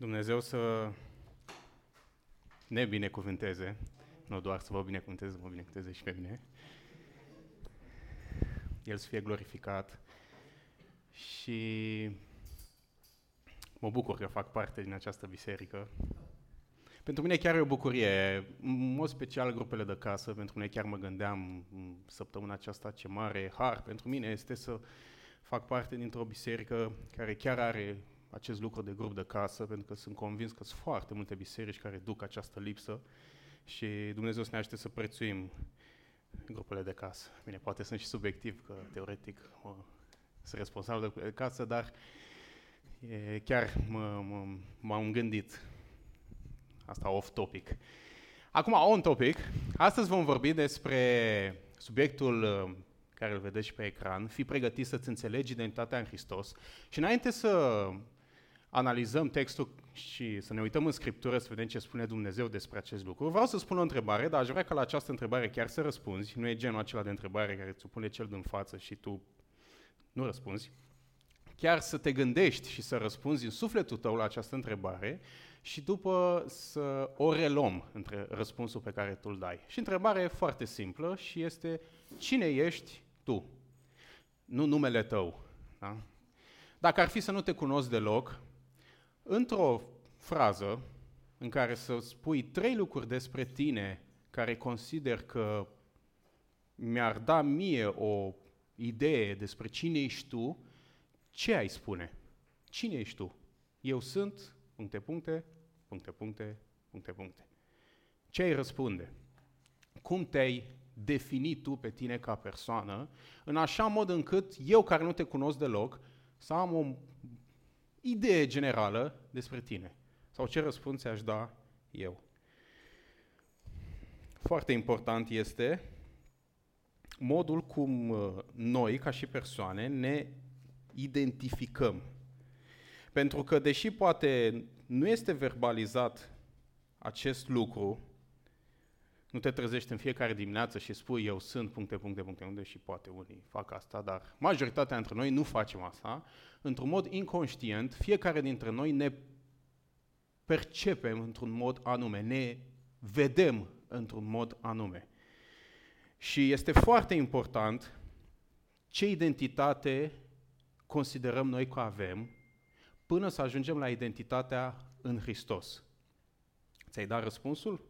Dumnezeu să ne binecuvânteze, nu doar să vă binecuvânteze, vă binecuvânteze și pe mine. El să fie glorificat și mă bucur că fac parte din această biserică. Pentru mine chiar e o bucurie, în mod special grupele de casă, pentru mine chiar mă gândeam săptămâna aceasta ce mare har pentru mine este să fac parte dintr-o biserică care chiar are acest lucru de grup de casă, pentru că sunt convins că sunt foarte multe biserici care duc această lipsă și Dumnezeu să ne ajute să prețuim grupele de casă. Bine, poate sunt și subiectiv, că teoretic sunt responsabil de casă, dar chiar m-am gândit. Asta off-topic. Acum, on-topic, astăzi vom vorbi despre subiectul care îl vedeți și pe ecran, fii pregătit să-ți înțelegi identitatea în Hristos. Și înainte să analizăm textul și să ne uităm în Scriptură, să vedem ce spune Dumnezeu despre acest lucru, vreau să spun o întrebare, dar aș vrea ca la această întrebare chiar să răspunzi. Nu e genul acela de întrebare care ți-o pune cel din față și tu nu răspunzi. Chiar să te gândești și să răspunzi în sufletul tău la această întrebare și după să o reluăm între răspunsul pe care tu îl dai. Și întrebarea e foarte simplă și este: cine ești tu? Nu numele tău. Da? Dacă ar fi să nu te cunosc deloc, într-o frază în care să spui 3 lucruri despre tine care consider că mi-ar da mie o idee despre cine ești tu, ce ai spune? Cine ești tu? Eu sunt... ... Ce ai răspunde? Cum te-ai definit tu pe tine ca persoană, în așa mod încât eu, care nu te cunosc deloc, să am o idee generală despre tine? Sau ce răspuns aș da eu? Foarte important este modul cum noi, ca și persoane, ne identificăm. Pentru că, deși poate nu este verbalizat acest lucru, nu te trezești în fiecare dimineață și spui eu sunt ... și poate unii fac asta, dar majoritatea dintre noi nu facem asta. Într-un mod inconștient, fiecare dintre noi ne percepem într-un mod anume, ne vedem într-un mod anume. Și este foarte important ce identitate considerăm noi că avem până să ajungem la identitatea în Hristos. Ți-ai dat răspunsul?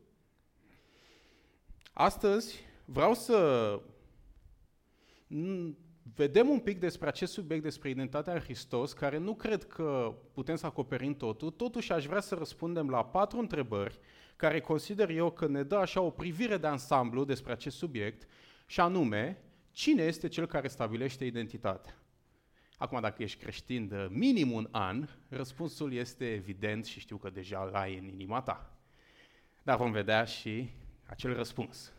Astăzi vreau să vedem un pic despre acest subiect, despre identitatea în Hristos, care nu cred că putem să acoperim totul. Totuși aș vrea să răspundem la 4 întrebări care consider eu că ne dă așa o privire de ansamblu despre acest subiect, și anume, cine este cel care stabilește identitatea? Acum, dacă ești creștin de minim un an, răspunsul este evident și știu că deja l-ai în inima ta. Dar vom vedea și acel răspuns.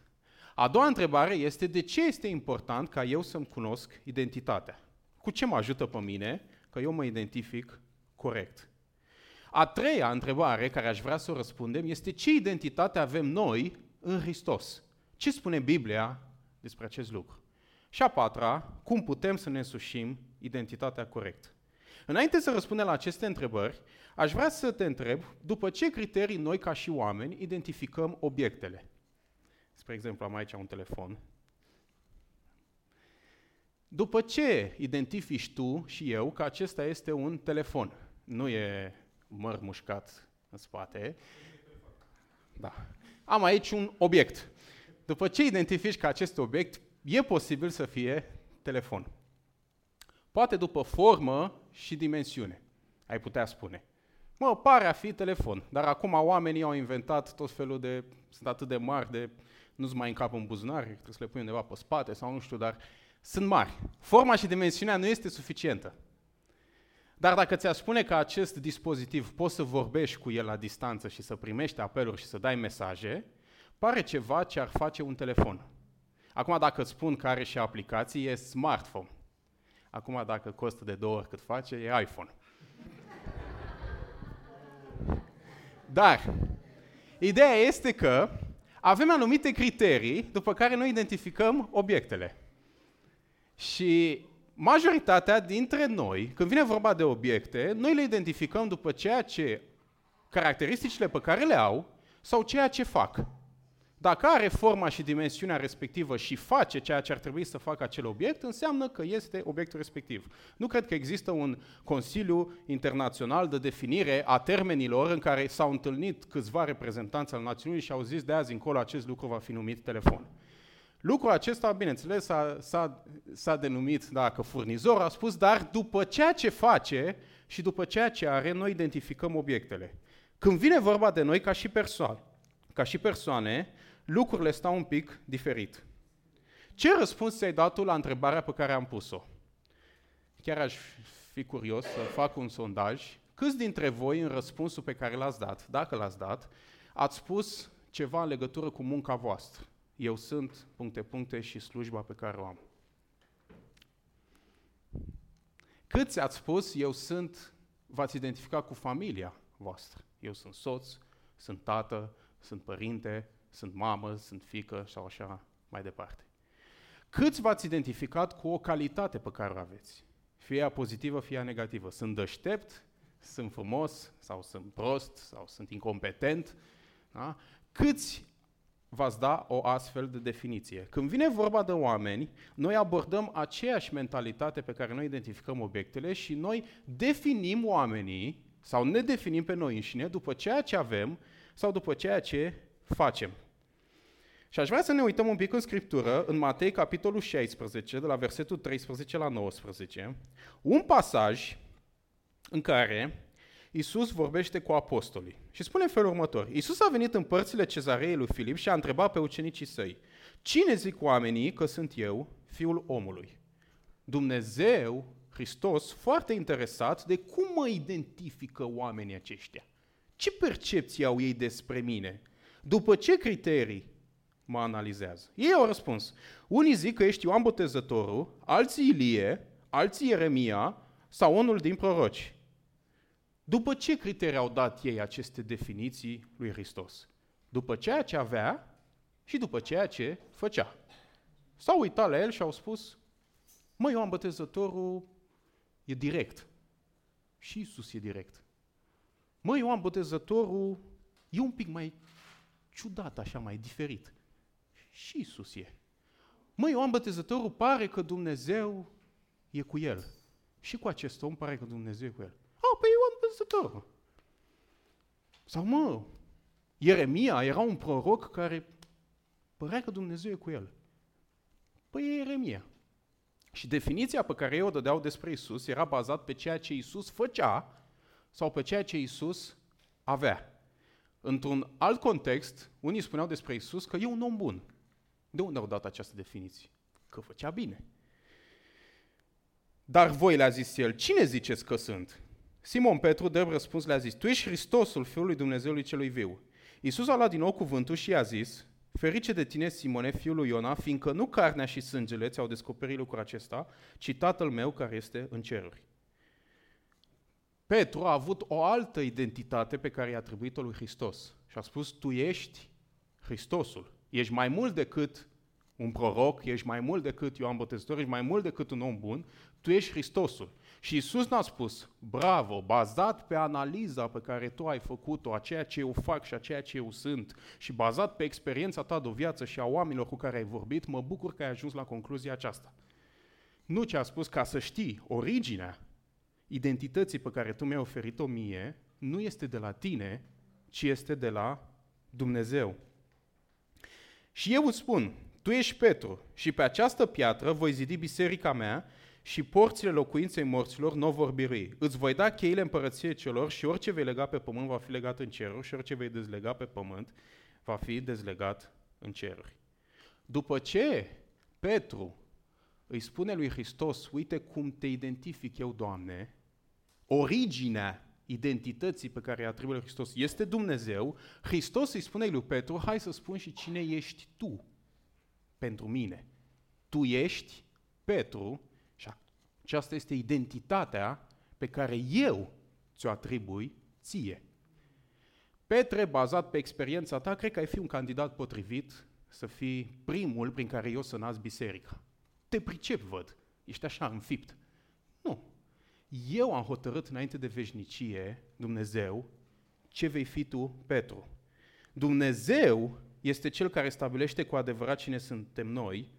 A doua întrebare este: de ce este important ca eu să-mi cunosc identitatea? Cu ce mă ajută pe mine că eu mă identific corect? A treia întrebare care aș vrea să o răspundem este: ce identitate avem noi în Hristos? Ce spune Biblia despre acest lucru? Și a patra, cum putem să ne însușim identitatea corect? Înainte să răspundem la aceste întrebări, aș vrea să te întreb după ce criterii noi ca și oameni identificăm obiectele. Spre exemplu, am aici un telefon. După ce identifici tu și eu că acesta este un telefon? Nu e măr mușcat în spate. Da. Am aici un obiect. După ce identifici că acest obiect e posibil să fie telefon. Poate după formă și dimensiune, ai putea spune. Mă, pare a fi telefon, dar acum oamenii au inventat tot felul de... sunt atât de mari, de nu-ți mai încap în buzunar, trebuie să le pui undeva pe spate sau nu știu, dar sunt mari. Forma și dimensiunea nu este suficientă. Dar dacă ți-a spune că acest dispozitiv poți să vorbești cu el la distanță și să primești apeluri și să dai mesaje, pare ceva ce ar face un telefon. Acum, dacă îți spun că are și aplicații, e smartphone. Acum, dacă costă de 2 ori cât face, e iPhone. Dar ideea este că avem anumite criterii după care noi identificăm obiectele. Și majoritatea dintre noi, când vine vorba de obiecte, noi le identificăm după ceea ce caracteristicile pe care le au sau ceea ce fac. Dacă are forma și dimensiunea respectivă și face ceea ce ar trebui să facă acel obiect, înseamnă că este obiectul respectiv. Nu cred că există un consiliu internațional de definire a termenilor în care s-au întâlnit câțiva reprezentanți al națiunii și au zis de azi încolo acest lucru va fi numit telefon. Lucrul acesta, bineînțeles, s-a denumit, dacă furnizor a spus, dar după ceea ce face și după ceea ce are, noi identificăm obiectele. Când vine vorba de noi ca și persoane, lucrurile stau un pic diferit. Ce răspuns ți-ai dat tu la întrebarea pe care am pus-o? Chiar aș fi curios să fac un sondaj. Câți dintre voi, în răspunsul pe care l-ați dat, dacă l-ați dat, ați spus ceva în legătură cu munca voastră? Eu sunt, ... și slujba pe care o am. Câți ați spus, eu sunt, v-ați identificat cu familia voastră? Eu sunt soț, sunt tată, sunt părinte, sunt mamă, sunt fiică sau așa mai departe. Câți v-ați identificat cu o calitate pe care o aveți? Fie ea pozitivă, fie ea negativă. Sunt deștept, sunt frumos, sau sunt prost, sau sunt incompetent. Da? Câți v-ați da o astfel de definiție? Când vine vorba de oameni, noi abordăm aceeași mentalitate pe care noi identificăm obiectele și noi definim oamenii sau ne definim pe noi înșine după ceea ce avem sau după ceea ce facem. Și aș vrea să ne uităm un pic în Scriptură, în Matei, capitolul 16, de la versetul 13 la 19, un pasaj în care Iisus vorbește cu apostolii și spune în felul următor. Iisus a venit în părțile Cezarei lui Filip și a întrebat pe ucenicii săi, cine zic oamenii că sunt eu, Fiul omului? Dumnezeu, Hristos, foarte interesat de cum mă identifică oamenii aceștia. Ce percepție au ei despre mine? După ce criterii mă analizează? Ei au răspuns. Unii zic că ești Ioan Botezătorul, alții Ilie, alții Ieremia sau unul din proroci. După ce criterii au dat ei aceste definiții lui Hristos? După ceea ce avea și după ceea ce făcea. S-au uitat la el și au spus, măi, Ioan Botezătorul e direct. Și Iisus e direct. Măi, Ioan Botezătorul e un pic mai ciudat, așa, mai diferit. Și Iisus e. Măi, Ioan Botezătorul pare că Dumnezeu e cu el. Și cu acest om pare că Dumnezeu e cu el. A, păi Ioan Botezătorul. Sau mă, Ieremia era un proroc care părea că Dumnezeu e cu el. Păi e Ieremia. Și definiția pe care ei o dădeau despre Iisus era bazat pe ceea ce Iisus făcea sau pe ceea ce Iisus avea. Într-un alt context, unii spuneau despre Iisus că e un om bun. De unde au dat această definiție? Că făcea bine. Dar voi, le-a zis el, cine ziceți că sunt? Simon Petru, drept răspuns, le-a zis, tu ești Hristosul, Fiul lui Dumnezeului celui viu. Iisus a luat din nou cuvântul și i-a zis, ferice de tine, Simone, fiul lui Iona, fiindcă nu carnea și sângele ți-au descoperit lucrul acesta, ci Tatăl meu care este în ceruri. Petru a avut o altă identitate pe care i-a atribuit-o lui Hristos și a spus, tu ești Hristosul, ești mai mult decât un proroc, ești mai mult decât Ioan Botezător, ești mai mult decât un om bun, tu ești Hristosul. Și Iisus n-a spus, bravo, bazat pe analiza pe care tu ai făcut-o, a ceea ce eu fac și a ceea ce eu sunt, și bazat pe experiența ta de viață și a oamenilor cu care ai vorbit, mă bucur că ai ajuns la concluzia aceasta. Nu ce a spus, ca să știi, originea identității pe care tu mi-ai oferit-o mie nu este de la tine, ci este de la Dumnezeu. Și eu îți spun, tu ești Petru și pe această piatră voi zidi biserica mea și porțile locuinței morților nu vor birui. Îți voi da cheile împărăției celor și orice vei lega pe pământ va fi legat în ceruri și orice vei dezlega pe pământ va fi dezlegat în ceruri. După ce Petru îi spune lui Hristos, uite cum te identific eu, Doamne, originea identității pe care i-a atribuit lui Hristos este Dumnezeu, Hristos îi spune lui Petru, hai să spun și cine ești tu pentru mine. Tu ești Petru și aceasta este identitatea pe care eu ți-o atribui ție. Petre, bazat pe experiența ta, cred că ai fi un candidat potrivit să fii primul prin care eu să nasc biserica. Te pricepi, văd. Ești așa înfipt. Nu. Eu am hotărât înainte de veșnicie, Dumnezeu, ce vei fi tu, Petru. Dumnezeu este Cel care stabilește cu adevărat cine suntem noi.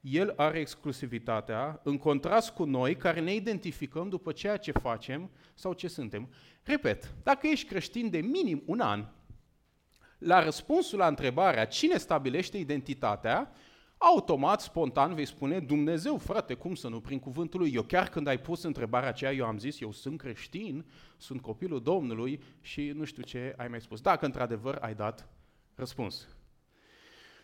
El are exclusivitatea, în contrast cu noi, care ne identificăm după ceea ce facem sau ce suntem. Repet, dacă ești creștin de minim un an, la răspunsul la întrebarea cine stabilește identitatea, automat, spontan vei spune, Dumnezeu, frate, cum să nu, prin cuvântul lui. Eu chiar când ai pus întrebarea aceea, eu am zis, eu sunt creștin, sunt copilul Domnului și nu știu ce ai mai spus. Dacă într-adevăr ai dat răspuns.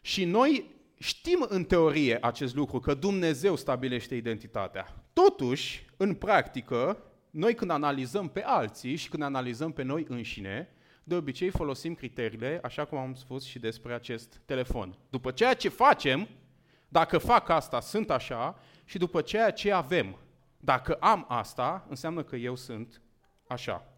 Și noi știm în teorie acest lucru, că Dumnezeu stabilește identitatea. Totuși, în practică, noi când analizăm pe alții și când analizăm pe noi înșine, de obicei folosim criteriile, așa cum am spus și despre acest telefon. După ceea ce facem, dacă fac asta, sunt așa, și după ceea ce avem, dacă am asta, înseamnă că eu sunt așa.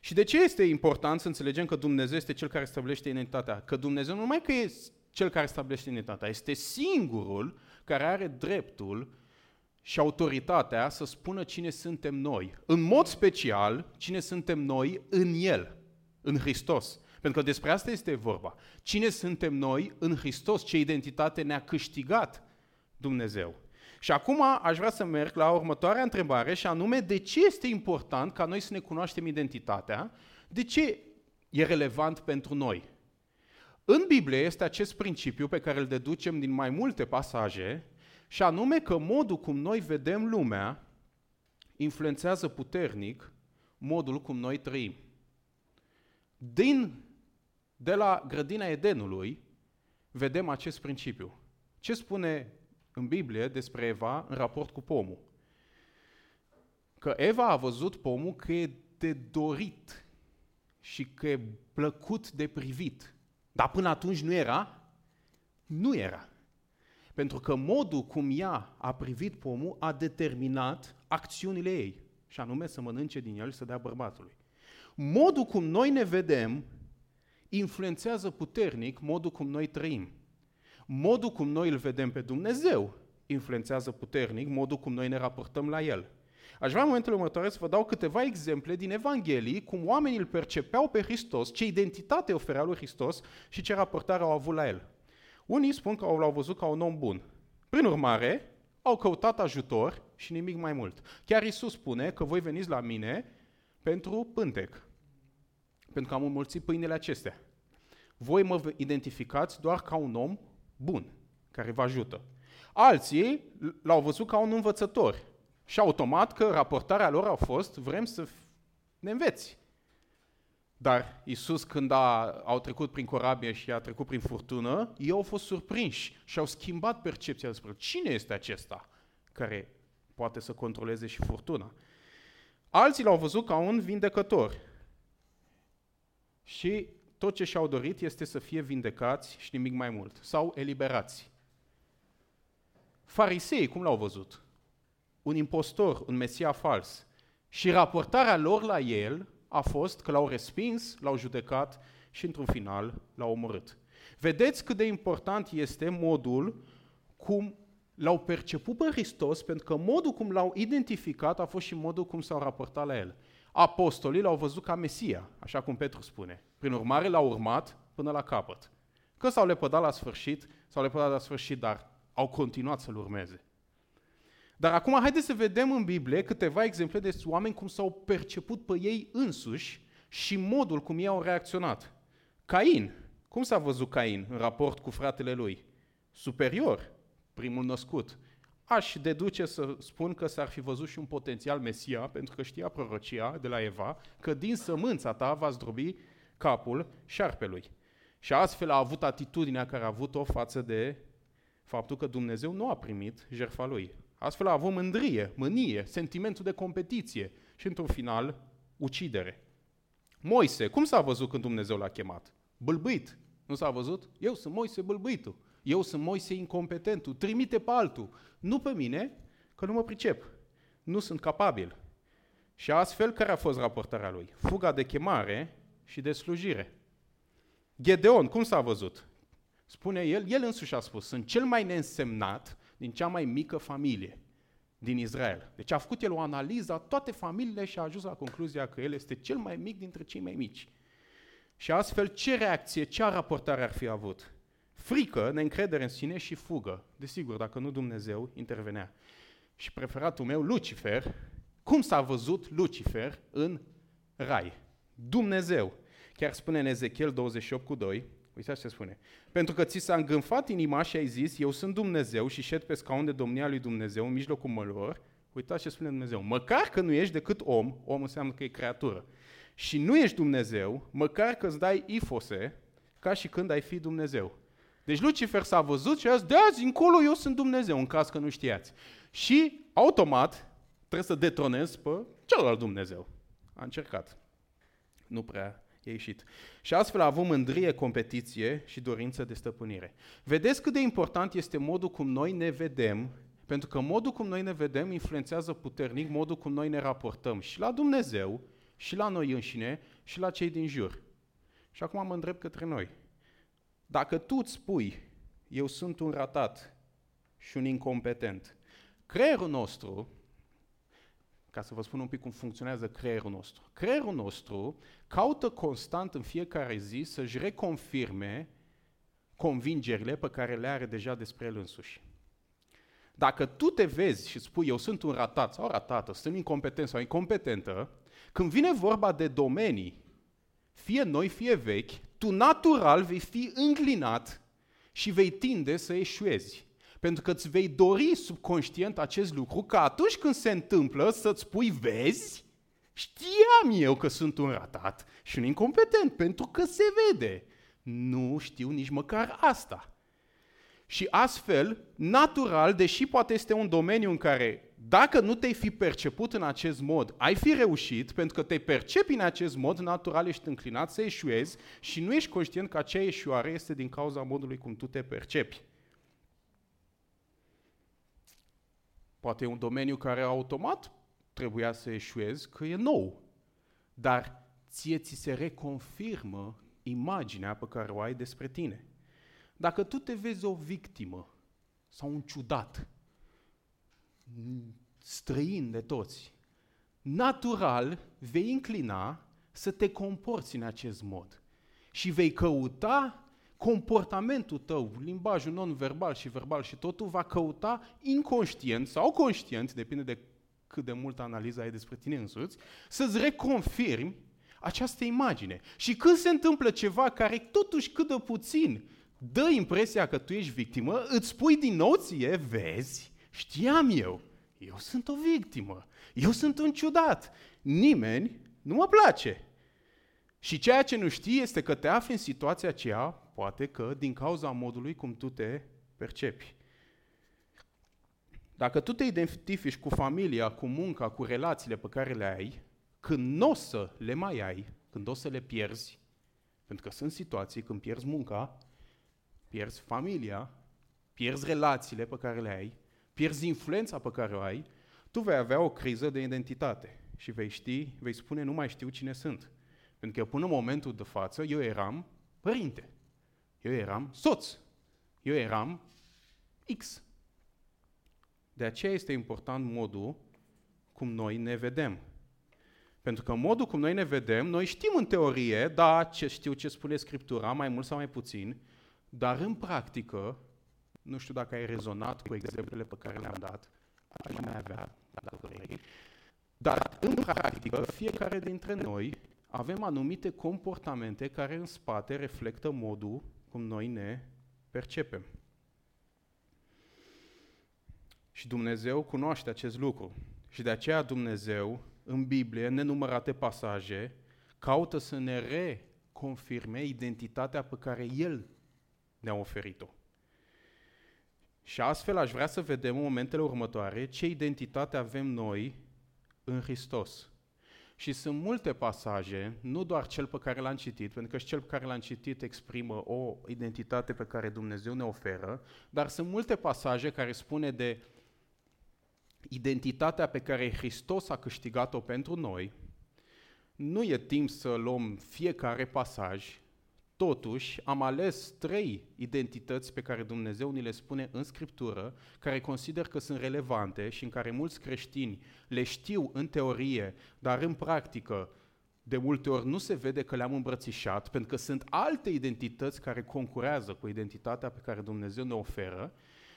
Și de ce este important să înțelegem că Dumnezeu este Cel care stabilește identitatea? Că Dumnezeu nu numai că e Cel care stabilește identitatea, este singurul care are dreptul și autoritatea să spună cine suntem noi. În mod special, cine suntem noi în El, în Hristos. Pentru că despre asta este vorba. Cine suntem noi în Hristos, ce identitate ne-a câștigat Dumnezeu. Și acum aș vrea să merg la următoarea întrebare și anume, de ce este important ca noi să ne cunoaștem identitatea? De ce e relevant pentru noi? În Biblie este acest principiu pe care îl deducem din mai multe pasaje, și anume că modul cum noi vedem lumea influențează puternic modul cum noi trăim. De la grădina Edenului vedem acest principiu. Ce spune în Biblie despre Eva în raport cu pomul? Că Eva a văzut pomul că e de dorit și că e plăcut de privit. Dar până atunci nu era? Nu era. Pentru că modul cum ea a privit pomul a determinat acțiunile ei, și anume să mănânce din el și să dea bărbatului. Modul cum noi ne vedem influențează puternic modul cum noi trăim. Modul cum noi îl vedem pe Dumnezeu influențează puternic modul cum noi ne raportăm la El. Aș vrea în momentul următor să vă dau câteva exemple din Evanghelii, cum oamenii îl percepeau pe Hristos, ce identitate oferea lui Hristos și ce raportare au avut la El. Unii spun că l-au văzut ca un om bun. Prin urmare, au căutat ajutor și nimic mai mult. Chiar Iisus spune că voi veniți la mine pentru pântec, pentru că am înmulțit pâinile acestea. Voi mă identificați doar ca un om bun, care vă ajută. Alții l-au văzut ca un învățător și automat că raportarea lor a fost, vrem să ne înveți. Dar Iisus, când au trecut prin corabie și a trecut prin furtună, ei au fost surprinși și au schimbat percepția despre cine este acesta care poate să controleze și furtuna. Alții l-au văzut ca un vindecător și tot ce și-au dorit este să fie vindecați și nimic mai mult, sau eliberați. Fariseii cum l-au văzut? Un impostor, un mesia fals. Și raportarea lor la el a fost că l-au respins, l-au judecat și într-un final l-au omorât. Vedeți cât de important este modul cum l-au perceput pe Hristos, pentru că modul cum l-au identificat a fost și modul cum s-au raportat la el. Apostolii l-au văzut ca Mesia, așa cum Petru spune. Prin urmare l-au urmat până la capăt. Că s-au lepădat la sfârșit, dar au continuat să-l urmeze. Dar acum haideți să vedem în Biblie câteva exemple de oameni cum s-au perceput pe ei însuși și modul cum ei au reacționat. Cain. Cum s-a văzut Cain în raport cu fratele lui? Superior, primul născut. Aș deduce să spun că s-ar fi văzut și un potențial Mesia, pentru că știa prorocia de la Eva, că din sămânța ta va zdrobi capul șarpelui. Și astfel a avut atitudinea care a avut-o față de faptul că Dumnezeu nu a primit jertfa lui. Astfel a avut mândrie, mânie, sentimentul de competiție și, într-un final, ucidere. Moise, cum s-a văzut când Dumnezeu l-a chemat? Bâlbâit. Nu s-a văzut? Eu sunt Moise bâlbâitul. Eu sunt Moise incompetentul. Trimite pe altul. Nu pe mine, că nu mă pricep. Nu sunt capabil. Și astfel, care a fost raportarea lui? Fuga de chemare și de slujire. Gedeon, cum s-a văzut? Spune el însuși a spus, sunt cel mai neînsemnat din cea mai mică familie. din Israel. Deci a făcut el o analiză a toate familiile și a ajuns la concluzia că el este cel mai mic dintre cei mai mici. Și astfel, ce reacție, ce raportare ar fi avut? Frică, neîncredere în sine și fugă. Desigur, dacă nu Dumnezeu intervenea. Și preferatul meu, Lucifer, cum s-a văzut Lucifer în rai? Dumnezeu. Chiar spune în Ezechiel 28:2, uitați ce spune. Pentru că ți s-a îngânfat inima și ai zis, eu sunt Dumnezeu și șed pe scaun de domnia lui Dumnezeu în mijlocul mărilor. Uitați ce spune Dumnezeu. Măcar că nu ești decât om, om înseamnă că e creatură, și nu ești Dumnezeu, măcar că îți dai ifose, ca și când ai fi Dumnezeu. Deci Lucifer s-a văzut și a zis, de azi încolo eu sunt Dumnezeu, în caz că nu știați. Și automat trebuie să detronez pe celălalt Dumnezeu. A încercat. Nu prea e ieșit. Și astfel a avut mândrie, competiție și dorință de stăpânire. Vedeți cât de important este modul cum noi ne vedem, pentru că modul cum noi ne vedem influențează puternic modul cum noi ne raportăm și la Dumnezeu, și la noi înșine, și la cei din jur. Și acum mă îndrept către noi. Dacă tu îți spui, eu sunt un ratat și un incompetent, creierul nostru, ca să vă spun un pic cum funcționează creierul nostru, creierul nostru caută constant în fiecare zi să-și reconfirme convingerile pe care le are deja despre el însuși. Dacă tu te vezi și spui, eu sunt un ratat sau ratată, sunt incompetent sau incompetentă, când vine vorba de domenii, fie noi, fie vechi, tu natural vei fi înclinat și vei tinde să eșuezi. Pentru că îți vei dori subconștient acest lucru, că atunci când se întâmplă să-ți spui, vezi, știam eu că sunt un ratat și un incompetent, pentru că se vede. Nu știu nici măcar asta. Și astfel, natural, deși poate este un domeniu în care, dacă nu te-ai fi perceput în acest mod, ai fi reușit, pentru că te percepi în acest mod, natural ești înclinat să eșuezi și nu ești conștient că acea eșuare este din cauza modului cum tu te percepi. Poate e un domeniu care automat trebuia să eșuezi, că e nou. Dar ție ți se reconfirmă imaginea pe care o ai despre tine. Dacă tu te vezi o victimă sau un ciudat, străin de toți, natural vei înclina să te comporți în acest mod și vei căuta comportamentul tău, limbajul non-verbal și verbal și totul va căuta inconștient sau conștient, depinde de cât de multă analiză ai despre tine însuți, să-ți reconfirmi această imagine. Și când se întâmplă ceva care totuși cât de puțin dă impresia că tu ești victimă, îți spui din nou ție, vezi, știam eu, eu sunt o victimă, eu sunt un ciudat, nimeni nu mă place. Și ceea ce nu știi este că te afli în situația aceea, poate că din cauza modului cum tu te percepi. Dacă tu te identifici cu familia, cu munca, cu relațiile pe care le ai, când n-o să le mai ai, când o să le pierzi, pentru că sunt situații când pierzi munca, pierzi familia, pierzi relațiile pe care le ai, pierzi influența pe care o ai, tu vei avea o criză de identitate și vei spune, nu mai știu cine sunt. Pentru că până în momentul de față, eu eram părinte, eu eram soț, eu eram X. De aceea este important modul cum noi ne vedem. Pentru că modul cum noi ne vedem, noi știm în teorie, da, știu ce spune Scriptura, mai mult sau mai puțin, dar în practică, nu știu dacă ai rezonat cu exemplele pe care le-am dat, aș mai avea, dacă vrei, dar în practică, fiecare dintre noi avem anumite comportamente care în spate reflectă modul cum noi ne percepem. Și Dumnezeu cunoaște acest lucru. Și de aceea Dumnezeu, în Biblie, în nenumărate pasaje, caută să ne reconfirme identitatea pe care El ne-a oferit-o. Și astfel aș vrea să vedem în momentele următoare ce identitate avem noi în Hristos. Și sunt multe pasaje, nu doar cel pe care l-am citit, pentru că și cel pe care l-am citit exprimă o identitate pe care Dumnezeu ne oferă, dar sunt multe pasaje care spune de identitatea pe care Hristos a câștigat-o pentru noi. Nu e timp să luăm fiecare pasaj, Totuși, am ales trei identități pe care Dumnezeu ni le spune în Scriptură, care consider că sunt relevante și în care mulți creștini le știu în teorie, dar în practică de multe ori nu se vede că le-am îmbrățișat, pentru că sunt alte identități care concurează cu identitatea pe care Dumnezeu ne oferă.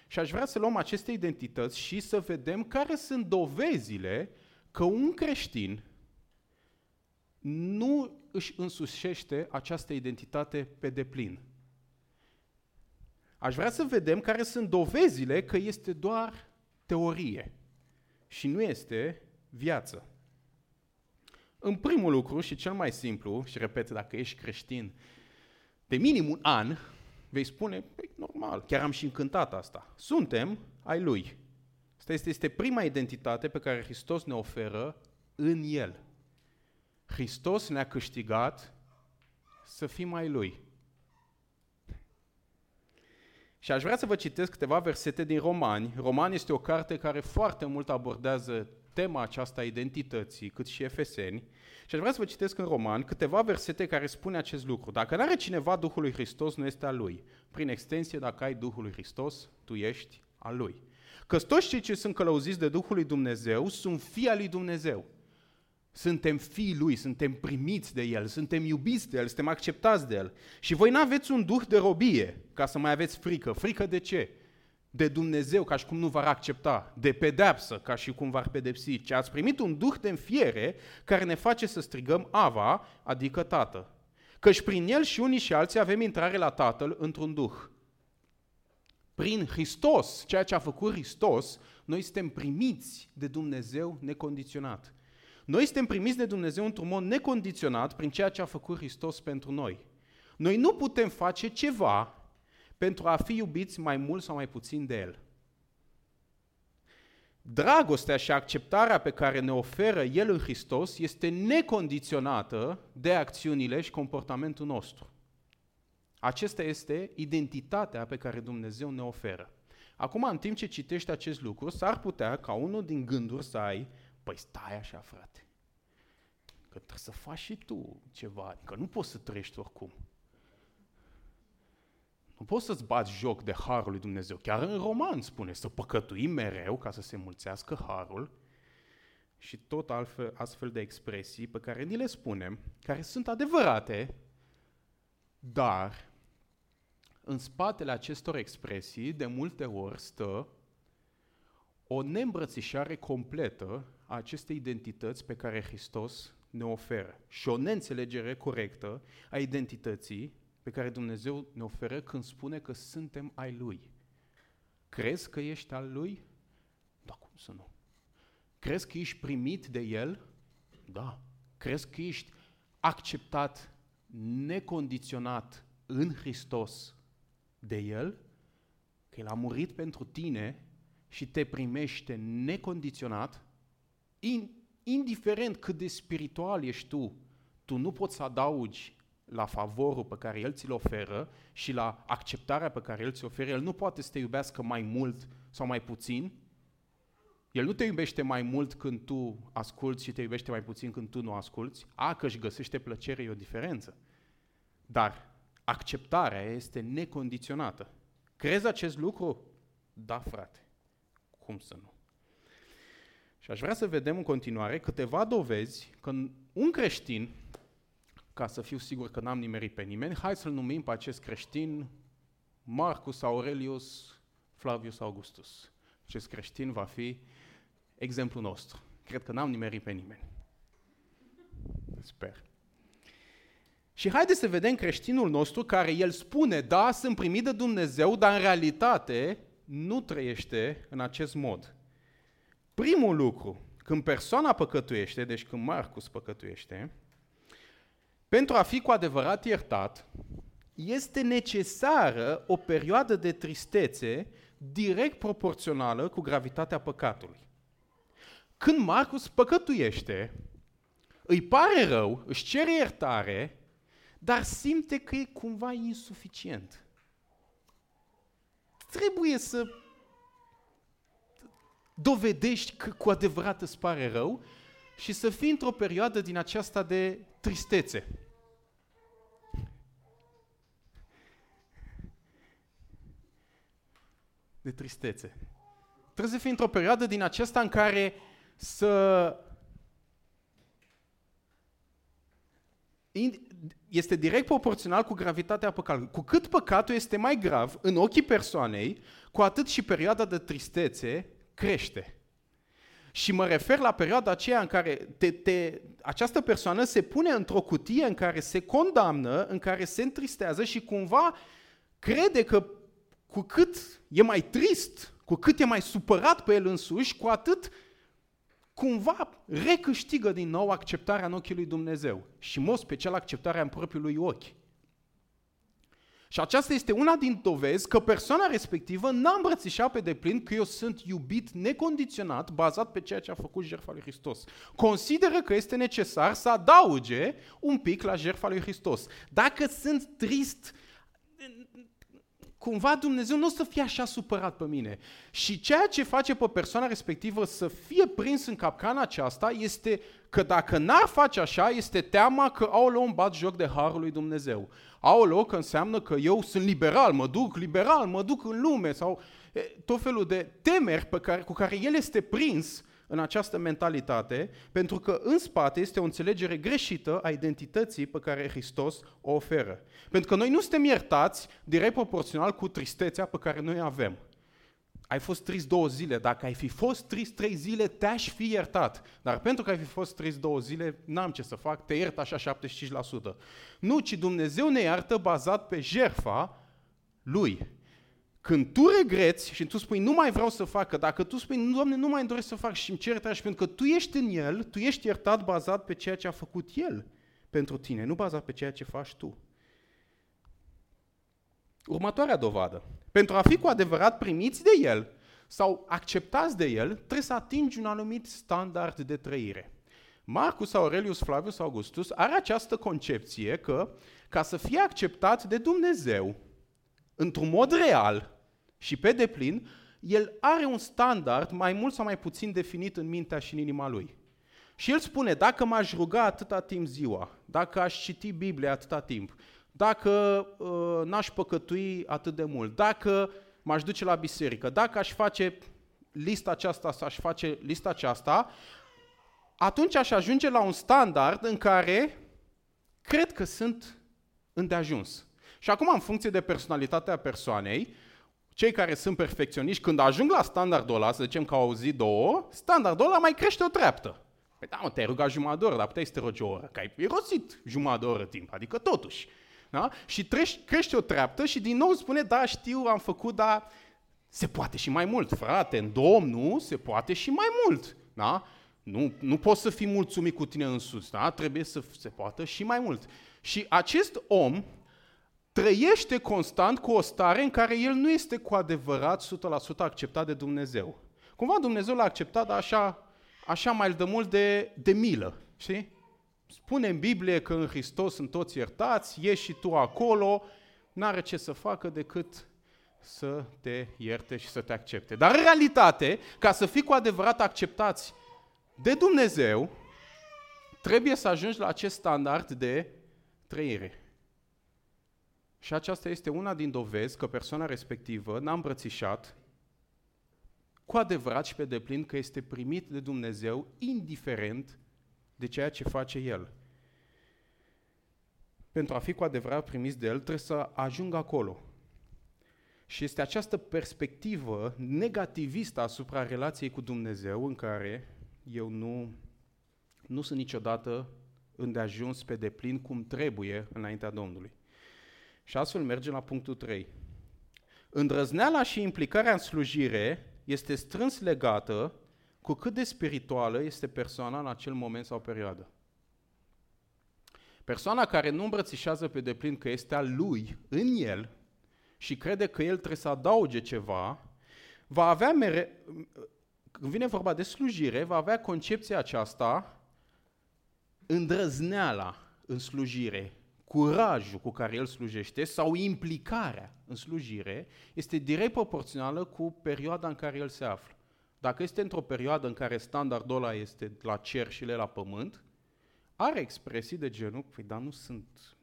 Și aș vrea să luăm aceste identități și să vedem care sunt dovezile că un creștin nu își însușește această identitate pe deplin. Aș vrea să vedem care sunt dovezile că este doar teorie și nu este viață. În primul lucru și cel mai simplu, și repet, dacă ești creștin, de minim un an, vei spune, normal, chiar am și încântat asta. Suntem ai Lui. Asta este prima identitate pe care Hristos ne oferă în El. Hristos ne-a câștigat să fim ai Lui. Și aș vrea să vă citesc câteva versete din Romani. Romani este o carte care foarte mult abordează tema aceasta a identității, cât și Efeseni. Și aș vrea să vă citesc în Romani câteva versete care spun acest lucru. Dacă n-are cineva Duhul lui Hristos, nu este al Lui. Prin extensie, dacă ai Duhul lui Hristos, tu ești al Lui. Că toți cei ce sunt călăuziți de Duhul lui Dumnezeu sunt fii al lui Dumnezeu. Suntem fiii Lui, suntem primiți de El, suntem iubiți de El, suntem acceptați de El. Și voi n-aveți un duh de robie ca să mai aveți frică. Frică de ce? De Dumnezeu, ca și cum nu v-ar accepta. De pedeapsă, ca și cum v-ar pedepsi. Ci ați primit un duh de înfiere care ne face să strigăm Ava, adică Tată. Căci prin El și unii și alții avem intrare la Tatăl într-un duh. Prin Hristos, ceea ce a făcut Hristos, noi suntem primiți de Dumnezeu necondiționat. Noi suntem primiți de Dumnezeu într-un mod necondiționat prin ceea ce a făcut Hristos pentru noi. Noi nu putem face ceva pentru a fi iubiți mai mult sau mai puțin de El. Dragostea și acceptarea pe care ne oferă El în Hristos este necondiționată de acțiunile și comportamentul nostru. Acesta este identitatea pe care Dumnezeu ne oferă. Acum, în timp ce citești acest lucru, s-ar putea ca unul din gânduri să ai: păi stai așa, frate, că trebuie să faci și tu ceva, că nu poți să trăiești oricum. Nu poți să-ți bați joc de harul lui Dumnezeu. Chiar în Roman spune să păcătuim mereu ca să se mulțească harul și tot astfel de expresii pe care ni le spunem, care sunt adevărate, dar în spatele acestor expresii de multe ori stă o neîmbrățișare completă a acestei identități pe care Hristos ne oferă și o neînțelegere corectă a identității pe care Dumnezeu ne oferă când spune că suntem ai Lui. Crezi că ești al Lui? Da, cum să nu? Crezi că ești primit de El? Da. Crezi că ești acceptat necondiționat în Hristos de El? Că El a murit pentru tine și te primește necondiționat? Indiferent cât de spiritual ești tu, tu nu poți să adaugi la favorul pe care El ți-l oferă și la acceptarea pe care El ți-o oferă. El nu poate să te iubească mai mult sau mai puțin. El nu te iubește mai mult când tu asculți și te iubește mai puțin când tu nu asculți. A, că își găsește plăcere, e o diferență. Dar acceptarea este necondiționată. Crezi acest lucru? Da, frate. Cum să nu? Și aș vrea să vedem în continuare câteva dovezi că un creștin, ca să fiu sigur că n-am nimerit pe nimeni, hai să-l numim pe acest creștin Marcus Aurelius Flavius Augustus. Acest creștin va fi exemplul nostru. Cred că n-am nimerit pe nimeni. Sper. Și haideți să vedem creștinul nostru care el spune, da, sunt primit de Dumnezeu, dar în realitate nu trăiește în acest mod. Primul lucru, când persoana păcătuiește, deci când Marcus păcătuiește, pentru a fi cu adevărat iertat, este necesară o perioadă de tristețe direct proporțională cu gravitatea păcatului. Când Marcus păcătuiește, îi pare rău, își cere iertare, dar simte că e cumva insuficient. Trebuie să dovedești că cu adevărat îți pare rău și să fii într-o perioadă din aceasta de tristețe. de tristețe. Trebuie să fii într-o perioadă din aceasta în care să... Este direct proporțional cu gravitatea păcatului. Cu cât păcatul este mai grav în ochii persoanei, cu atât și perioada de tristețe crește. Și mă refer la perioada aceea în care această persoană se pune într-o cutie în care se condamnă, în care se întristează și cumva crede că cu cât e mai trist, cu cât e mai supărat pe el însuși, cu atât cumva recâștigă din nou acceptarea în ochii lui Dumnezeu și, în mod special, acceptarea în propriului ochi. Și aceasta este una din dovezi că persoana respectivă n-a îmbrățișat pe deplin că eu sunt iubit necondiționat, bazat pe ceea ce a făcut jertfa lui Hristos. Consideră că este necesar să adauge un pic la jertfa lui Hristos. Dacă sunt trist, cumva Dumnezeu nu o să fie așa supărat pe mine. Și ceea ce face pe persoana respectivă să fie prins în capcana aceasta este că dacă n-ar face așa, este teama că aoleu, îmi bat joc de harul lui Dumnezeu. Aoleu, că înseamnă că eu sunt liberal, mă duc liberal, mă duc în lume sau tot felul de temeri cu care el este prins în această mentalitate, pentru că în spate este o înțelegere greșită a identității pe care Hristos o oferă. Pentru că noi nu suntem iertați direct proporțional cu tristețea pe care noi avem. Ai fost trist 2 zile, dacă ai fi fost trist 3 zile, te-aș fi iertat. Dar pentru că ai fi fost trist 2 zile, n-am ce să fac, te iert așa 75%. Nu, ci Dumnezeu ne iartă bazat pe jertfa Lui. Când tu regreți și tu spui, nu mai vreau să fac, că dacă tu spui, Doamne, nu mai doresc să fac și îmi cer iertare, și pentru că tu ești în El, tu ești iertat bazat pe ceea ce a făcut El pentru tine, nu bazat pe ceea ce faci tu. Următoarea dovadă. Pentru a fi cu adevărat primiți de El sau acceptați de El, trebuie să atingi un anumit standard de trăire. Marcus Aurelius Flavius Augustus are această concepție că, ca să fie acceptat de Dumnezeu, într-un mod real și pe deplin, el are un standard mai mult sau mai puțin definit în mintea și în inima lui. Și el spune, dacă m-aș ruga atâta timp ziua, dacă aș citi Biblia atâta timp, dacă n-aș păcătui atât de mult, dacă m-aș duce la biserică, dacă aș face lista aceasta sau aș face lista aceasta, atunci aș ajunge la un standard în care cred că sunt îndeajuns. Și acum, în funcție de personalitatea persoanei, cei care sunt perfecționiști, când ajung la standardul ăla, să zicem că au auzit 2, standardul ăla mai crește o treaptă. Păi da, mă, te-ai rugat 1/2 de oră, dar puteai să te rogi 1 oră, că ai irosit 1/2 de oră timp, adică totuși. Da? Și crește o treaptă și din nou spune, da, știu, am făcut, dar se poate și mai mult. Frate, în Domnul se poate și mai mult. Da? Nu poți să fii mulțumit cu tine însuți, da? Trebuie să se poată și mai mult. Și acest om trăiește constant cu o stare în care el nu este cu adevărat 100% acceptat de Dumnezeu. Cumva Dumnezeu l-a acceptat, dar așa mai de mult de milă. Știi? Spune în Biblie că în Hristos sunt toți iertați, ieși și tu acolo, n-are ce să facă decât să te ierte și să te accepte. Dar în realitate, ca să fii cu adevărat acceptați de Dumnezeu, trebuie să ajungi la acest standard de trăire. Și aceasta este una din dovezi că persoana respectivă n-a îmbrățișat cu adevărat și pe deplin că este primit de Dumnezeu, indiferent de ceea ce face El. Pentru a fi cu adevărat primit de El, trebuie să ajungă acolo. Și este această perspectivă negativistă asupra relației cu Dumnezeu în care eu nu sunt niciodată îndeajuns pe deplin cum trebuie înaintea Domnului. Și astfel mergem la punctul 3. Îndrăzneala și implicarea în slujire este strâns legată cu cât de spirituală este persoana în acel moment sau perioadă. Persoana care nu îmbrățișează pe deplin că este al lui în el și crede că el trebuie să adauge ceva, va avea când vine vorba de slujire, va avea concepția aceasta, îndrăzneala în slujire, curajul cu care el slujește sau implicarea în slujire este direct proporțională cu perioada în care el se află. Dacă este într-o perioadă în care standardul ăla este la cer și la pământ, are expresii de genul, păi dar nu sunt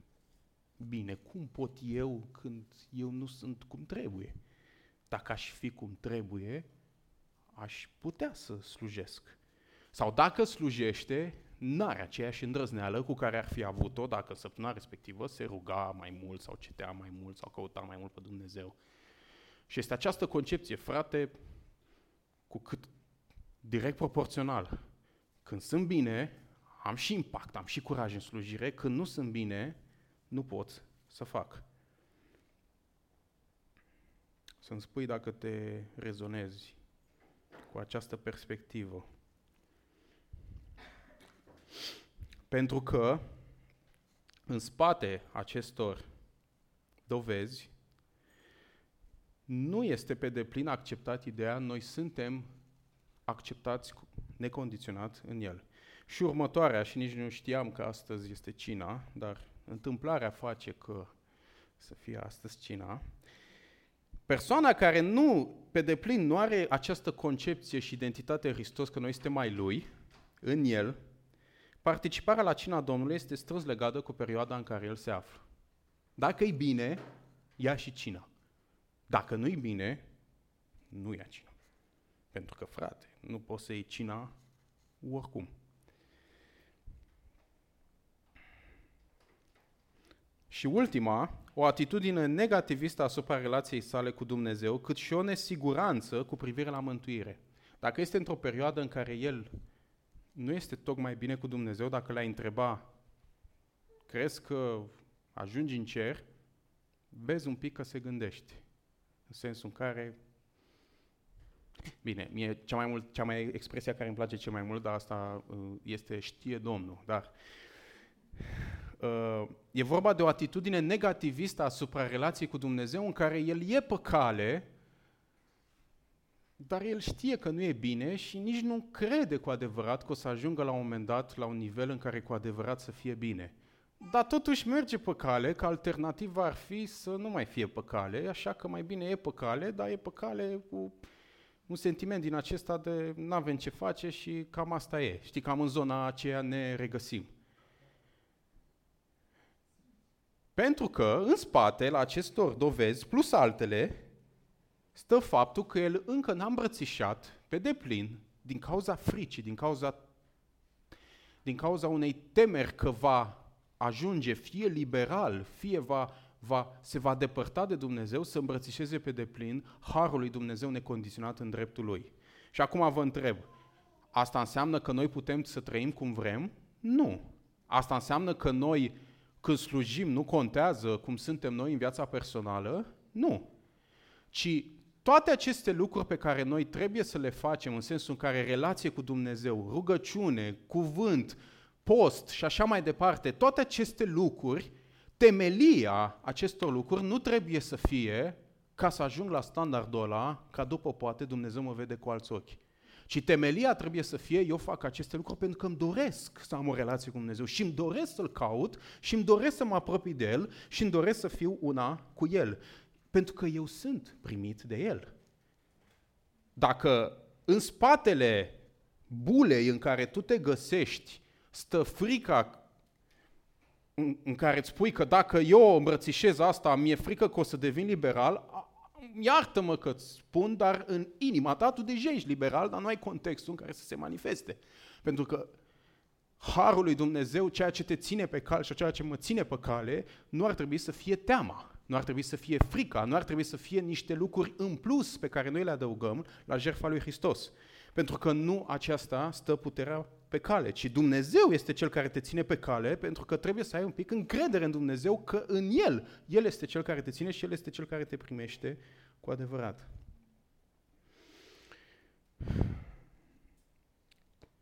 bine, cum pot eu când eu nu sunt cum trebuie? dacă aș fi cum trebuie, aș putea să slujesc. Sau dacă slujește, n-are aceeași îndrăzneală cu care ar fi avut-o dacă săptămâna respectivă se ruga mai mult sau citea mai mult sau căuta mai mult pe Dumnezeu. Și este această concepție, frate, cu cât direct proporțional. Când sunt bine, am și impact, am și curaj în slujire. Când nu sunt bine, nu pot să fac. Să-mi spui dacă te rezonezi cu această perspectivă. Pentru că în spate acestor dovezi nu este pe deplin acceptat ideea, noi suntem acceptați necondiționat în el. Și următoarea, și nici nu știam că astăzi este cina, dar întâmplarea face că să fie astăzi cina. Persoana care pe deplin nu are această concepție și identitate în Hristos, că noi suntem ai Lui, în El, participarea la cina Domnului este strâns legată cu perioada în care El se află. Dacă e bine, ia și cina. Dacă nu e bine, nu ia cina. Pentru că, frate, nu poți să iei cina oricum. Și ultima, o atitudine negativistă asupra relației sale cu Dumnezeu, cât și o nesiguranță cu privire la mântuire. Dacă este într-o perioadă în care el nu este tocmai bine cu Dumnezeu, dacă l-ai întreba, crezi că ajungi în cer, vezi un pic că se gândește. În sensul în care, bine, mie expresia care îmi place cel mai mult, dar asta este știe Domnul, dar... E vorba de o atitudine negativistă asupra relației cu Dumnezeu în care el e pe cale, dar el știe că nu e bine și nici nu crede cu adevărat că o să ajungă la un moment dat la un nivel în care cu adevărat să fie bine. Dar totuși merge pe cale, că alternativa ar fi să nu mai fie pe cale, așa că mai bine e pe cale, dar e pe cale cu un sentiment din acesta de n-avem ce face și cam asta e. Știi, cam în zona aceea ne regăsim. Pentru că, în spate, la acestor dovezi, plus altele, stă faptul că el încă n-a îmbrățișat pe deplin, din cauza fricii, din cauza unei temeri că va ajunge fie liberal, fie se va depărta de Dumnezeu, să îmbrățișeze pe deplin harul lui Dumnezeu necondiționat în dreptul lui. Și acum vă întreb, asta înseamnă că noi putem să trăim cum vrem? Nu. Asta înseamnă că noi... Când slujim, nu contează cum suntem noi în viața personală? Nu. Ci toate aceste lucruri pe care noi trebuie să le facem, în sensul în care relație cu Dumnezeu, rugăciune, cuvânt, post și așa mai departe, toate aceste lucruri, temelia acestor lucruri nu trebuie să fie ca să ajung la standardul ăla, ca după poate Dumnezeu mă vede cu alți ochi. Și temelia trebuie să fie, eu fac aceste lucruri pentru că îmi doresc să am o relație cu Dumnezeu și îmi doresc să-L caut și îmi doresc să mă apropii de El și îmi doresc să fiu una cu El. Pentru că eu sunt primit de El. Dacă în spatele bulei în care tu te găsești stă frica în care îți spui că dacă eu îmbrățișez asta, mi-e frică că o să devin liberal... Iartă-mă că-ți spun, dar în inima ta tu deja ești liberal, dar nu ai contextul în care să se manifeste. Pentru că harul lui Dumnezeu, ceea ce te ține pe cale și ceea ce mă ține pe cale, nu ar trebui să fie teama, nu ar trebui să fie frica, nu ar trebui să fie niște lucruri în plus pe care noi le adăugăm la jertfa lui Hristos. Pentru că nu aceasta stă puterea pe cale, ci Dumnezeu este Cel care te ține pe cale, pentru că trebuie să ai un pic încredere în Dumnezeu că în El, El este Cel care te ține și El este Cel care te primește cu adevărat.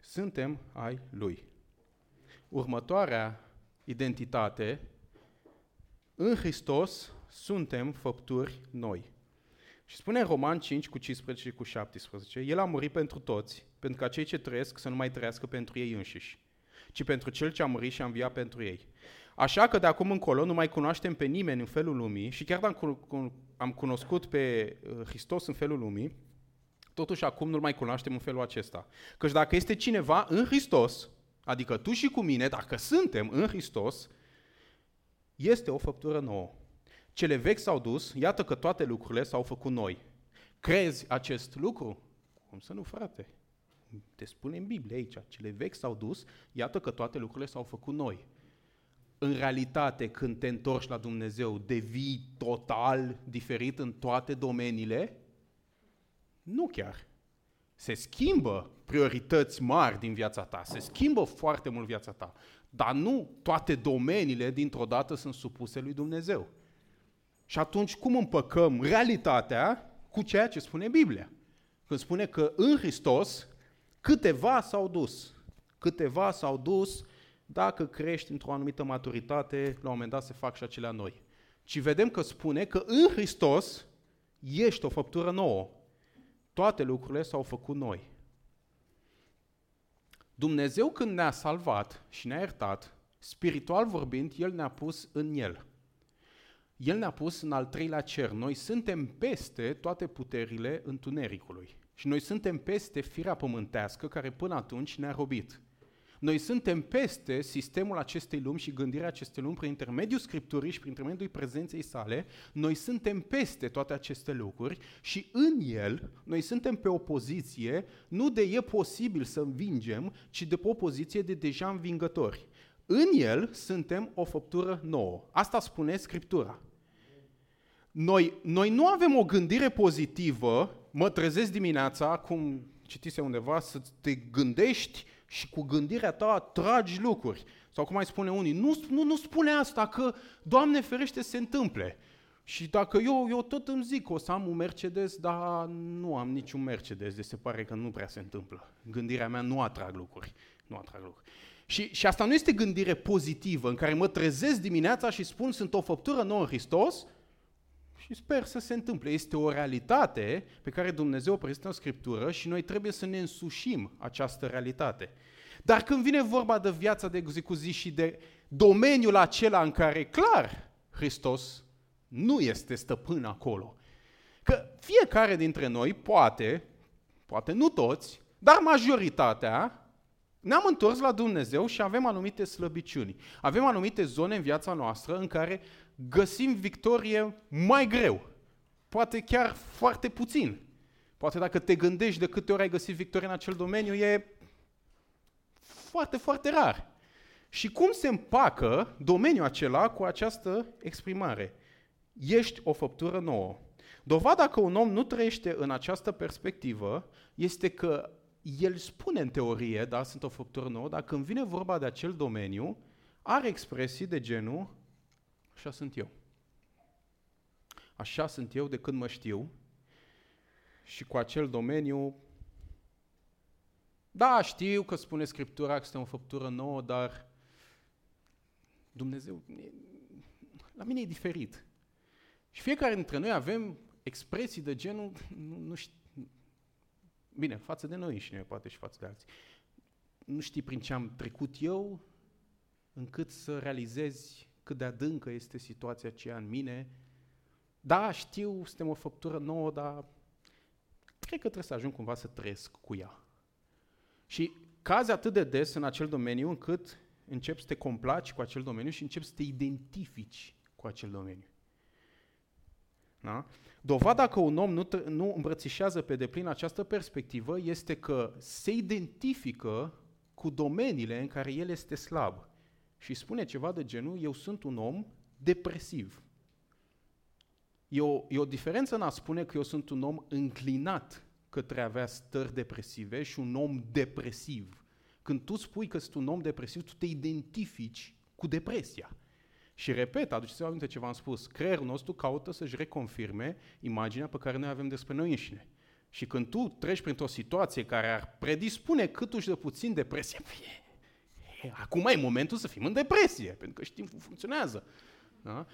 Suntem ai Lui. Următoarea identitate, în Hristos suntem făpturi noi. Și spune în Romani 5 cu 15 și cu 17, El a murit pentru toți, pentru ca cei ce trăiesc să nu mai trăiască pentru ei înșiși, ci pentru Cel ce a murit și a înviat pentru ei. Așa că de acum încolo nu mai cunoaștem pe nimeni în felul lumii și chiar dacă am cunoscut pe Hristos în felul lumii, totuși acum nu-L mai cunoaștem în felul acesta. Căci dacă este cineva în Hristos, adică tu și cu mine, dacă suntem în Hristos, este o făptură nouă. Cele vechi s-au dus, iată că toate lucrurile s-au făcut noi. Crezi acest lucru? Cum să nu, frate? Te spune în Biblie aici, cele vechi s-au dus, iată că toate lucrurile s-au făcut noi. În realitate, când te întorci la Dumnezeu, devii total diferit în toate domeniile? Nu chiar. Se schimbă priorități mari din viața ta, se schimbă foarte mult viața ta, dar nu toate domeniile dintr-o dată sunt supuse lui Dumnezeu. Și atunci cum împăcăm realitatea cu ceea ce spune Biblia? Când spune că în Hristos câteva s-au dus. Câteva s-au dus, dacă crești într-o anumită maturitate, la un moment dat se fac și acelea noi. Ci vedem că spune că în Hristos ești o făptură nouă. Toate lucrurile s-au făcut noi. Dumnezeu când ne-a salvat și ne-a iertat, spiritual vorbind, El ne-a pus în El. El ne-a pus în al treilea cer. Noi suntem peste toate puterile întunericului. Și noi suntem peste firea pământească care până atunci ne-a robit. Noi suntem peste sistemul acestei lumi și gândirea acestei lumi prin intermediul Scripturii și prin intermediul prezenței sale. Noi suntem peste toate aceste lucruri și în el noi suntem pe o poziție nu de e posibil să învingem, ci de pe o poziție de deja învingători. În el suntem o făptură nouă. Asta spune Scriptura. Noi nu avem o gândire pozitivă, mă trezesc dimineața, cum citise undeva, să te gândești și cu gândirea ta tragi lucruri. Sau cum mai spune unii, nu spune asta că, Doamne ferește, se întâmple. Și dacă eu tot îmi zic că o să am un Mercedes, dar nu am niciun Mercedes, deci se pare că nu prea se întâmplă. Gândirea mea nu atrag lucruri. Și asta nu este gândire pozitivă în care mă trezesc dimineața și spun sunt o făptură nouă în Hristos și sper să se întâmple. Este o realitate pe care Dumnezeu o prezintă în Scriptură și noi trebuie să ne însușim această realitate. Dar când vine vorba de viața de zi cu zi și de domeniul acela în care, clar, Hristos nu este stăpân acolo. Că fiecare dintre noi poate nu toți, dar majoritatea, ne-am întors la Dumnezeu și avem anumite slăbiciuni. Avem anumite zone în viața noastră în care găsim victorie mai greu. Poate chiar foarte puțin. Poate dacă te gândești de câte ori ai găsit victorie în acel domeniu, e foarte, foarte rar. Și cum se împacă domeniul acela cu această exprimare? Ești o făptură nouă. Dovada că un om nu trăiește în această perspectivă este că el spune în teorie, da, sunt o făptură nouă, dar când vine vorba de acel domeniu, are expresii de genul, așa sunt eu. Așa sunt eu de când mă știu și cu acel domeniu, da, știu că spune Scriptura că este o făptură nouă, dar Dumnezeu, la mine e diferit. Și fiecare dintre noi avem expresii de genul, nu știu. Bine, față de noi înșine, poate și față de alții. Nu știi prin ce am trecut eu, încât să realizezi cât de adâncă este situația aceea în mine. Da, știu, suntem o făptură nouă, dar cred că trebuie să ajung cumva să trăiesc cu ea. Și cazi atât de des în acel domeniu, încât începi să te complaci cu acel domeniu și începi să te identifici cu acel domeniu. Da? Dovada că un om nu îmbrățișează pe deplin această perspectivă este că se identifică cu domeniile în care el este slab și spune ceva de genul, eu sunt un om depresiv. E o diferență în a spune că eu sunt un om înclinat către a avea stări depresive și un om depresiv. Când tu spui că sunt un om depresiv, tu te identifici cu depresia. Și repet, aduceți-vă aminte ce v-am spus, creierul nostru caută să-și reconfirme imaginea pe care noi avem despre noi înșine. Și când tu treci printr-o situație care ar predispune câtuși de puțin depresie, acum e momentul să fim în depresie, pentru că știm cum funcționează. Da?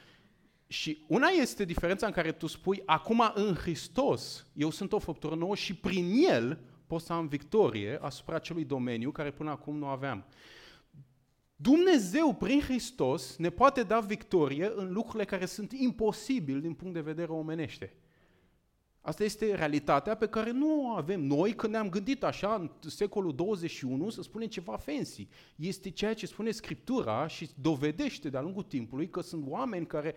Și una este diferența în care tu spui, acum în Hristos eu sunt o făptură nouă și prin El pot să am victorie asupra acelui domeniu care până acum nu aveam. Dumnezeu, prin Hristos, ne poate da victorie în lucrurile care sunt imposibile din punct de vedere omenește. Asta este realitatea pe care nu o avem noi când ne-am gândit așa în secolul 21 să spunem ceva fancy. Este ceea ce spune Scriptura și dovedește de-a lungul timpului că sunt oameni care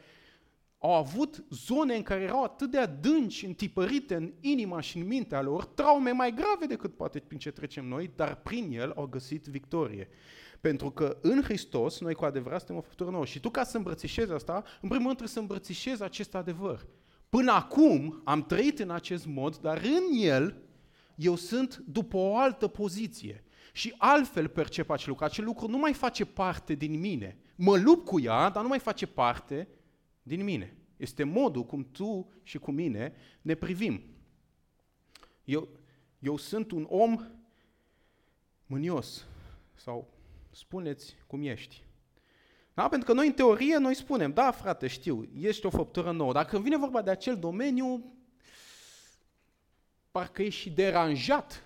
au avut zone în care erau atât de adânci, întipărite în inima și în mintea lor, traume mai grave decât poate prin ce trecem noi, dar prin el au găsit victorie. Pentru că în Hristos noi cu adevărat suntem o făptură nouă. Și tu, ca să îmbrățișezi asta, în primul rând trebuie să îmbrățișezi acest adevăr. Până acum am trăit în acest mod, dar în el eu sunt după o altă poziție. Și altfel percep acel lucru. Acel lucru nu mai face parte din mine. Mă lupt cu ea, dar nu mai face parte din mine. Este modul cum tu și cu mine ne privim. Eu sunt un om mânios. Sau spuneți cum ești. Da? Pentru că noi, în teorie, noi spunem, da, frate, știu, ești o făptură nouă. Dar când vine vorba de acel domeniu, parcă ești și deranjat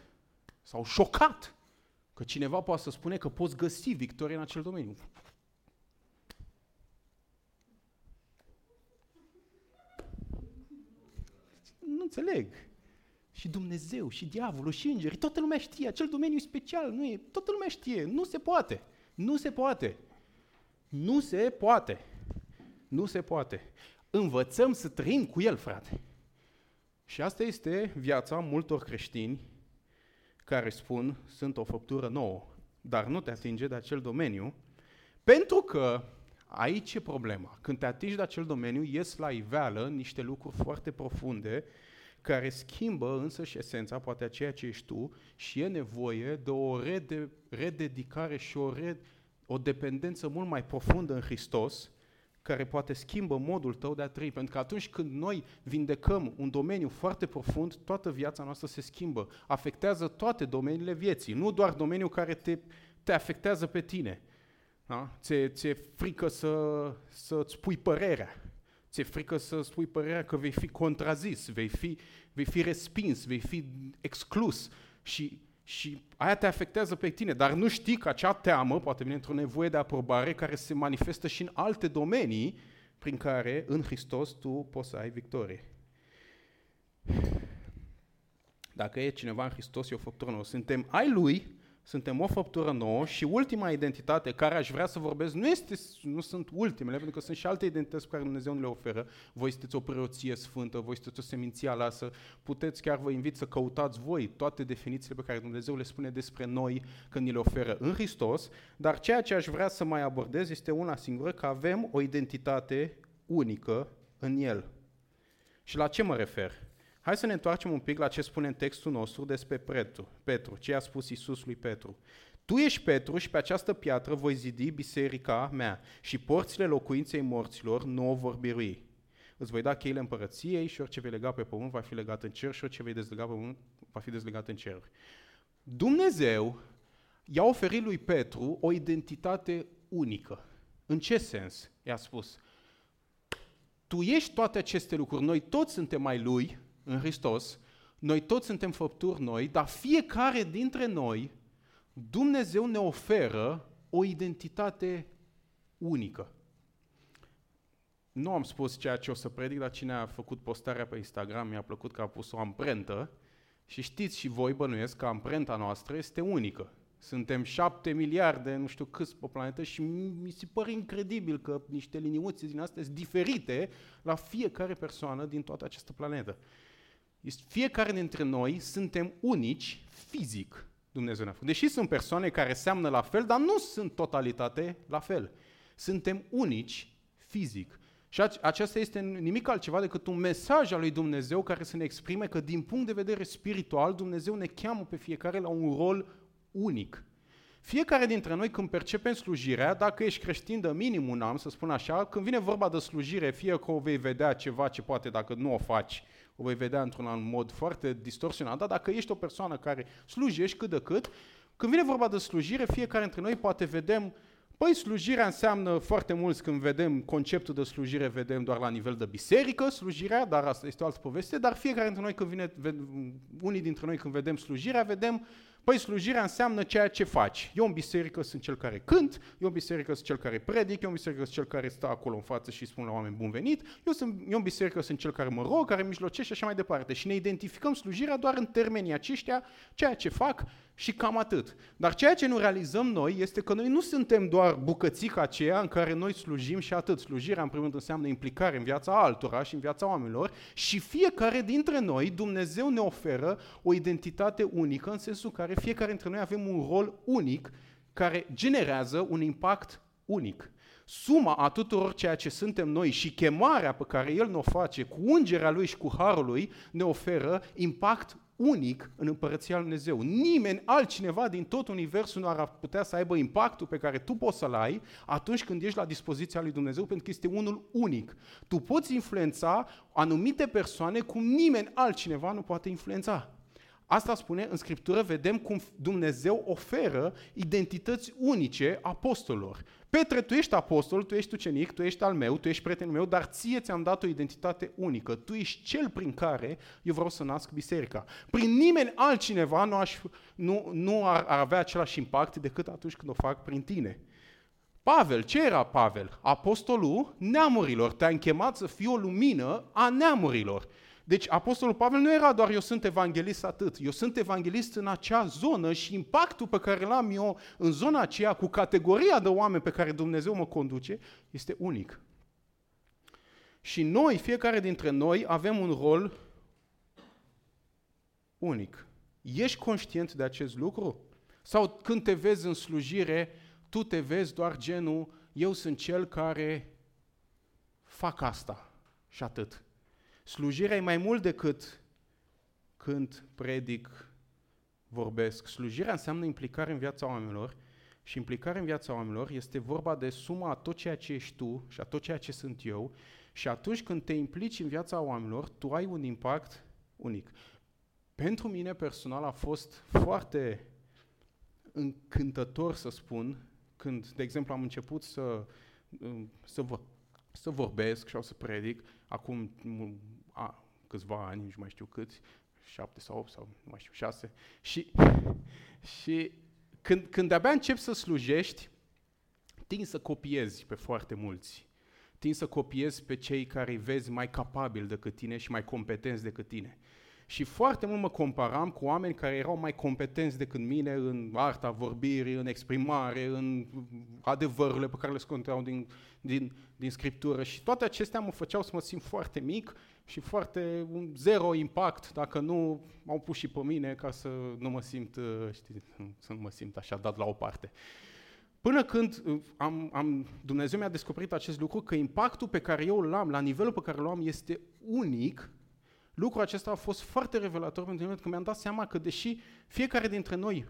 sau șocat că cineva poate să spune că poți găsi victorie în acel domeniu. Nu înțeleg. Și Dumnezeu, și diavolul, și îngerii, toată lumea știe, acel domeniu e special, nu e, toată lumea știe, nu se poate. Nu se poate. Nu se poate. Nu se poate. Învățăm să trăim cu el, frate. Și asta este viața multor creștini care spun, sunt o făptură nouă, dar nu te atinge de acel domeniu, pentru că aici e problema. Când te atingi de acel domeniu, ies la iveală niște lucruri foarte profunde care schimbă însăși esența, poate a ceea ce ești tu, și e nevoie de o rededicare și o dependență mult mai profundă în Hristos, care poate schimbă modul tău de a trăi. Pentru că atunci când noi vindecăm un domeniu foarte profund, toată viața noastră se schimbă. Afectează toate domeniile vieții, nu doar domeniul care te afectează pe tine. Da? Ți-e frică să-ți pui părerea. Ți-e frică să spui părerea că vei fi contrazis, vei fi respins, vei fi exclus. Și aia te afectează pe tine, dar nu știi că acea teamă poate vine într-o nevoie de aprobare care se manifestă și în alte domenii prin care în Hristos tu poți să ai victorie. Dacă e cineva în Hristos, e o făptură nouă. Suntem ai Lui, suntem o făptură nouă și ultima identitate care aș vrea să vorbesc, nu sunt ultimele, pentru că sunt și alte identități pe care Dumnezeu nu le oferă. Voi sunteți o preoție sfântă, voi sunteți o seminție aleasă, puteți, chiar vă invit să căutați voi toate definițiile pe care Dumnezeu le spune despre noi când ni le oferă în Hristos, dar ceea ce aș vrea să mai abordez este una singură, că avem o identitate unică în El. Și la ce mă refer? Hai să ne întoarcem un pic la ce spune în textul nostru despre Petru, ce a spus Iisus lui Petru. Tu ești Petru și pe această piatră voi zidi biserica mea și porțile locuinței morților nu o vor birui. Îți voi da cheile împărăției și orice vei lega pe pământ va fi legat în cer și orice vei dezlega pe pământ va fi dezlegat în cer. Dumnezeu i-a oferit lui Petru o identitate unică. În ce sens? I-a spus, tu ești toate aceste lucruri, noi toți suntem ai lui, în Hristos, noi toți suntem făpturi noi, dar fiecare dintre noi, Dumnezeu ne oferă o identitate unică. Nu am spus ceea ce o să predic, dar cine a făcut postarea pe Instagram, mi-a plăcut că a pus o amprentă și știți și voi, bănuiesc, că amprenta noastră este unică. Suntem 7 miliarde, nu știu câți pe planetă și mi se pare incredibil că niște liniuțe din astea sunt diferite la fiecare persoană din toată această planetă. Fiecare dintre noi suntem unici fizic, Dumnezeu ne-a făcut. Deși sunt persoane care seamănă la fel, dar nu sunt totalitate la fel. Suntem unici fizic. Și aceasta este nimic altceva decât un mesaj al lui Dumnezeu care să ne exprime că din punct de vedere spiritual Dumnezeu ne cheamă pe fiecare la un rol unic. Fiecare dintre noi când percepem slujirea, dacă ești creștin de minim un an, să spun așa, când vine vorba de slujire, fie că o vei vedea ceva ce poate dacă nu o faci, o vei vedea într-un anumit mod foarte distorsionat, dar dacă ești o persoană care slujești cât de cât, când vine vorba de slujire, fiecare dintre noi poate vedem, păi slujirea înseamnă foarte mulți, când vedem conceptul de slujire, vedem doar la nivel de biserică slujirea, dar asta este o altă poveste, dar fiecare dintre noi când unii dintre noi când vedem slujirea, vedem Păi slujirea înseamnă ceea ce faci. Eu în biserică sunt cel care cânt, eu în biserică sunt cel care predic, eu în biserică sunt cel care stă acolo în față și spun la oameni bun venit, eu în biserică sunt cel care mă rog, care mijlocește și așa mai departe. Și ne identificăm slujirea doar în termenii aceștia, ceea ce fac și cam atât. Dar ceea ce nu realizăm noi este că noi nu suntem doar bucățica aceea în care noi slujim și atât. Slujirea, în primul rând, înseamnă implicare în viața altora și în viața oamenilor și fiecare dintre noi, Dumnezeu ne oferă o identitate unică, în sensul care fiecare dintre noi avem un rol unic care generează un impact unic. Suma a tuturor ceea ce suntem noi și chemarea pe care El ne-o face cu ungerea Lui și cu harul Lui ne oferă impact unic în Împărăția Lui Dumnezeu. Nimeni altcineva din tot universul nu ar putea să aibă impactul pe care tu poți să-l ai atunci când ești la dispoziția Lui Dumnezeu, pentru că este unul unic. Tu poți influența anumite persoane cum nimeni altcineva nu poate influența. Asta spune în Scriptură, vedem cum Dumnezeu oferă identități unice apostolilor. Petre, tu ești apostol, tu ești ucenic, tu ești al meu, tu ești prietenul meu, dar ție ți-am dat o identitate unică. Tu ești cel prin care eu vreau să nasc biserica. Prin nimeni altcineva nu ar avea același impact decât atunci când o fac prin tine. Pavel, ce era Pavel? Apostolul neamurilor. Te-am chemat să fii o lumină a neamurilor. Deci Apostolul Pavel nu era doar eu sunt evanghelist atât, eu sunt evanghelist în acea zonă și impactul pe care l-am eu în zona aceea cu categoria de oameni pe care Dumnezeu mă conduce este unic. Și noi, fiecare dintre noi, avem un rol unic. Ești conștient de acest lucru? Sau când te vezi în slujire, tu te vezi doar genul eu sunt cel care fac asta și atât. Slujirea e mai mult decât cânt, predic, vorbesc. Slujirea înseamnă implicare în viața oamenilor și implicare în viața oamenilor este vorba de suma a tot ceea ce ești tu și a tot ceea ce sunt eu și atunci când te implici în viața oamenilor, tu ai un impact unic. Pentru mine personal a fost foarte încântător să spun când, de exemplu, am început să vorbesc și să predic acum câțiva ani, nu mai știu câți, 7 sau 8 sau nu mai știu, 6. Și când de-abia începi să slujești, tinzi să copiezi pe foarte mulți. Tinzi să copiezi pe cei care îi vezi mai capabili decât tine și mai competenți decât tine. Și foarte mult mă comparam cu oameni care erau mai competenți decât mine în arta vorbirii, în exprimare, în adevărurile pe care le scoteau din Scriptură. Și toate acestea mă făceau să mă simt foarte mic și foarte zero impact, dacă nu m-au pus și pe mine ca să nu mă simt, să nu mă simt așa dat la o parte. Până când Dumnezeu mi-a descoperit acest lucru, că impactul pe care eu l-am, la nivelul pe care l-am, este unic. Lucrul acesta a fost foarte revelator pentru mine, că mi-am dat seama că deși fiecare dintre noi,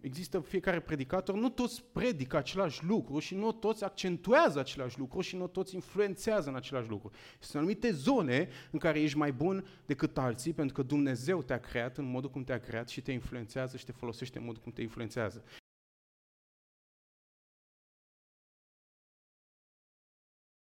există fiecare predicator, nu toți predică același lucru și nu toți accentuează același lucru și nu toți influențează în același lucru. Sunt anumite zone în care ești mai bun decât alții, pentru că Dumnezeu te-a creat în modul cum te-a creat și te influențează și te folosește în modul cum te influențează.